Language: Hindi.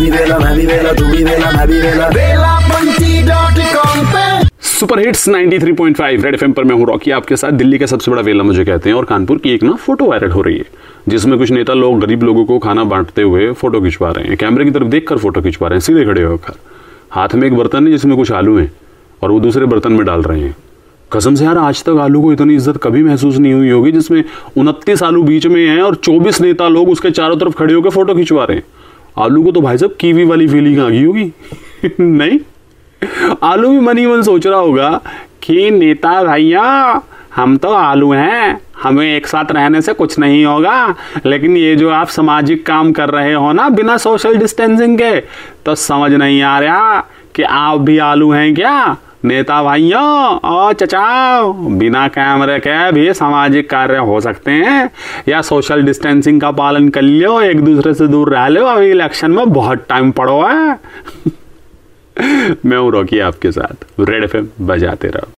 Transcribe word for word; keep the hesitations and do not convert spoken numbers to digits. भी बेला मैं भी बेला तू भी बेला मैं भी बेला बेला पंची डॉट कॉम पे super hits ninety three point five Red FM पर मैं हूं रॉकी आपके साथ। दिल्ली का सबसे बड़ा वेला मुझे कहते हैं और कानपुर की एक ना फोटो वायरल हो रही है जिसमें कुछ नेता लोग गरीब लोगों को खाना बांटते हुए फोटो खिंचवा रहे हैं। कैमरे की तरफ देखकर फोटो खिंचवा रहे हैं, सीधे खड़े होकर। हाथ में एक बर्तन है जिसमें कुछ आलू हैं और वो दूसरे बर्तन में डाल रहे हैं। कसम से यार, आज तक आलू को इतनी इज्जत कभी महसूस नहीं हुई होगी जिसमें उनतीस आलू बीच में हैं और चौबीस नेता लोग उसके चारों तरफ खड़े होकर फोटो खिंचवा रहे हैं। आलू को तो भाई साहब कीवी वाली फीलिंग आ गई होगी नहीं, आलू भी मन ही मन सोच रहा होगा कि नेता भैया हम तो आलू हैं, हमें एक साथ रहने से कुछ नहीं होगा, लेकिन ये जो आप सामाजिक काम कर रहे हो ना बिना सोशल डिस्टेंसिंग के, तो समझ नहीं आ रहा कि आप भी आलू हैं क्या नेता भाइयों और चचाओ। बिना कैमरे के भी सामाजिक कार्य हो सकते हैं, या सोशल डिस्टेंसिंग का पालन कर लियो, एक दूसरे से दूर रह लो, अभी इलेक्शन में बहुत टाइम पड़ो है मैं हूं रॉकी आपके साथ, रेड एफ एम बजाते रहो।